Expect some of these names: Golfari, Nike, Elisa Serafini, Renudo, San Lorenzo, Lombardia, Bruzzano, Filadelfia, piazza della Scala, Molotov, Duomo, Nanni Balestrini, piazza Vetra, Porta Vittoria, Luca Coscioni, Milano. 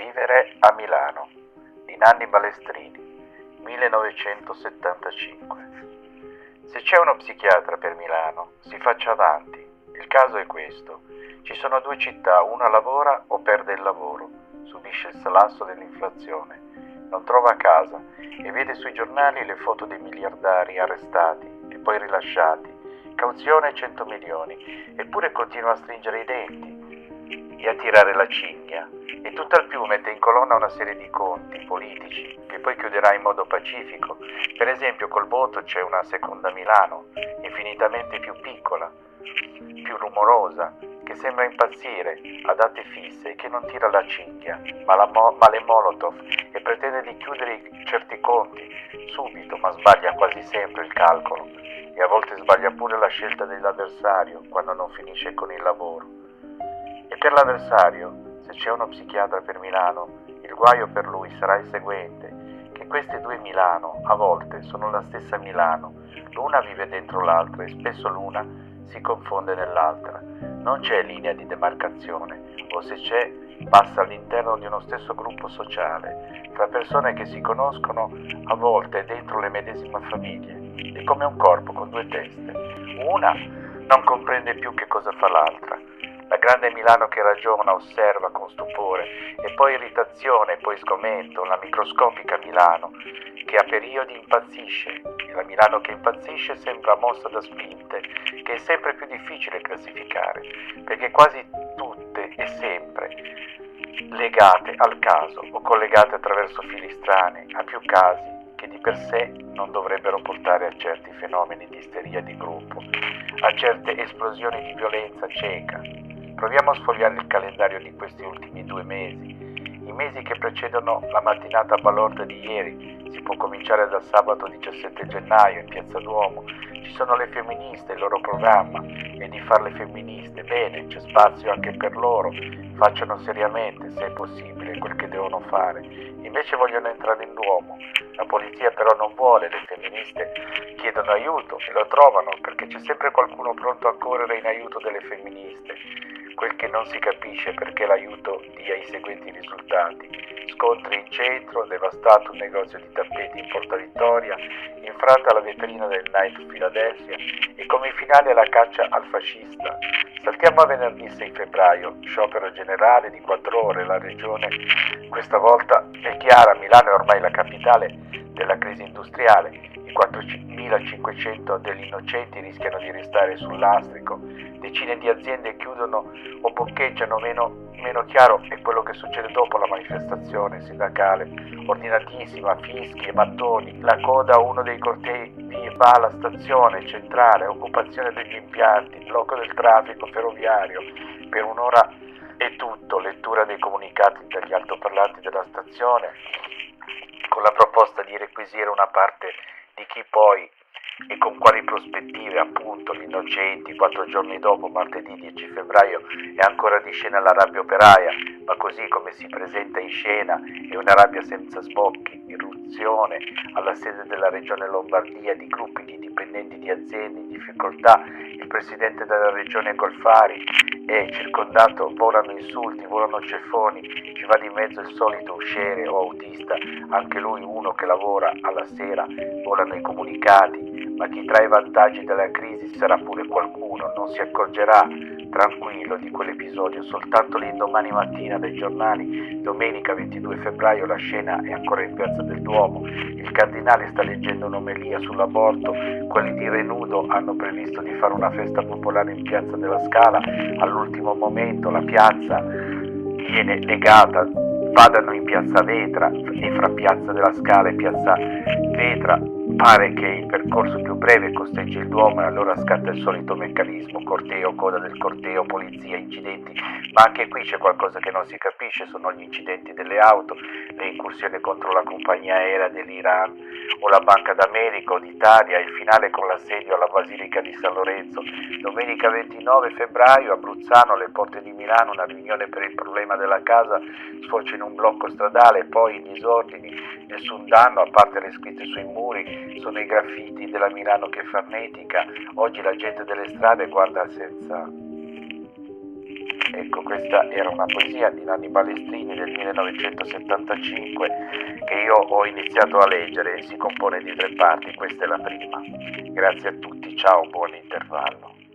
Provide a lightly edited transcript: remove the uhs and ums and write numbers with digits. Vivere a Milano di Nanni Balestrini, 1975. Se c'è uno psichiatra per Milano, si faccia avanti. Il caso è questo: ci sono due città, una lavora o perde il lavoro, subisce il salasso dell'inflazione, non trova casa e vede sui giornali le foto dei miliardari arrestati e poi rilasciati, cauzione 100 milioni, eppure continua a stringere i denti e a tirare la cinghia, e tutt'al più mette in colonna una serie di conti politici che poi chiuderà in modo pacifico. Per esempio, col voto c'è una seconda Milano, infinitamente più piccola, più rumorosa, che sembra impazzire a date fisse e che non tira la cinghia, ma le Molotov, e pretende di chiudere certi conti subito, ma sbaglia quasi sempre il calcolo e a volte sbaglia pure la scelta dell'avversario quando non finisce con il lavoro. E per l'avversario, se c'è uno psichiatra per Milano, il guaio per lui sarà il seguente: che queste due Milano a volte sono la stessa Milano, l'una vive dentro l'altra e spesso l'una si confonde nell'altra. Non c'è linea di demarcazione, o se c'è, passa all'interno di uno stesso gruppo sociale, tra persone che si conoscono a volte dentro le medesime famiglie. È come un corpo con due teste, una non comprende più che cosa fa l'altra. La grande Milano che ragiona, osserva con stupore e poi irritazione, poi sgomento, la microscopica Milano che a periodi impazzisce, e la Milano che impazzisce sembra mossa da spinte, che è sempre più difficile classificare, perché quasi tutte e sempre legate al caso o collegate attraverso fili strani a più casi che di per sé non dovrebbero portare a certi fenomeni di isteria di gruppo, a certe esplosioni di violenza cieca. Proviamo a sfogliare il calendario di questi ultimi 2 mesi, i mesi che precedono la mattinata balorda di ieri. Si può cominciare dal sabato 17 gennaio in piazza Duomo. Ci sono le femministe, il loro programma è di fare le femministe, bene, c'è spazio anche per loro, facciano seriamente, se è possibile, quel che devono fare. Invece vogliono entrare in Duomo, la polizia però non vuole, le femministe chiedono aiuto e lo trovano, perché c'è sempre qualcuno pronto a correre in aiuto delle femministe. Quel che non si capisce è perché l'aiuto dia i seguenti risultati: scontri in centro, devastato un negozio di tappeti in Porta Vittoria, infranta la vetrina del Nike Filadelfia e come finale la caccia al fascista. Saltiamo a venerdì 6 febbraio, sciopero generale di 4 ore, la regione questa volta è chiara, Milano è ormai la capitale della crisi industriale. 4.500 degli innocenti rischiano di restare sul lastrico, decine di aziende chiudono o boccheggiano. Meno chiaro è quello che succede dopo la manifestazione sindacale, ordinatissima, fischi e mattoni, la coda a uno dei cortei va alla stazione centrale, occupazione degli impianti, blocco del traffico ferroviario per un'ora e tutto, lettura dei comunicati dagli altoparlanti della stazione con la proposta di requisire una parte di chi poi e con quali prospettive, appunto, gli innocenti. 4 giorni dopo, martedì 10 febbraio, è ancora di scena la rabbia operaia, ma così come si presenta in scena è una rabbia senza sbocchi, irruzione alla sede della regione Lombardia di gruppi di dipendenti di aziende in difficoltà. Il presidente della regione Golfari è circondato, volano insulti, volano ceffoni, ci va di mezzo il solito usciere o autista, anche lui uno che lavora alla sera, volano i comunicati, ma chi trae i vantaggi della crisi sarà pure qualcuno, non si accorgerà tranquillo di quell'episodio. Soltanto l'indomani mattina dai giornali, domenica 22 febbraio, la scena è ancora in piazza del Duomo, il cardinale sta leggendo un'omelia sull'aborto, quelli di Renudo hanno previsto di fare una festa popolare in piazza della Scala, all'ultimo momento la piazza viene negata, vadano in piazza Vetra, e fra piazza della Scala e piazza Vetra pare che il percorso più breve costeggi il Duomo, e allora scatta il solito meccanismo: corteo, coda del corteo, polizia, incidenti. Ma anche qui c'è qualcosa che non si capisce, sono gli incidenti delle auto, le incursioni contro la compagnia aerea dell'Iran o la Banca d'America o d'Italia, il finale con l'assedio alla Basilica di San Lorenzo. Domenica 29 febbraio a Bruzzano, alle porte di Milano, una riunione per il problema della casa sfocia in un blocco stradale, poi in disordini, nessun danno a parte le scritte sui muri, sono i graffiti della Milano che farnetica. Oggi la gente delle strade guarda senza Ecco, questa era una poesia di Nanni Balestrini del 1975 che io ho iniziato a leggere. Si compone di 3 parti, questa è la prima. Grazie a tutti, ciao, buon intervallo.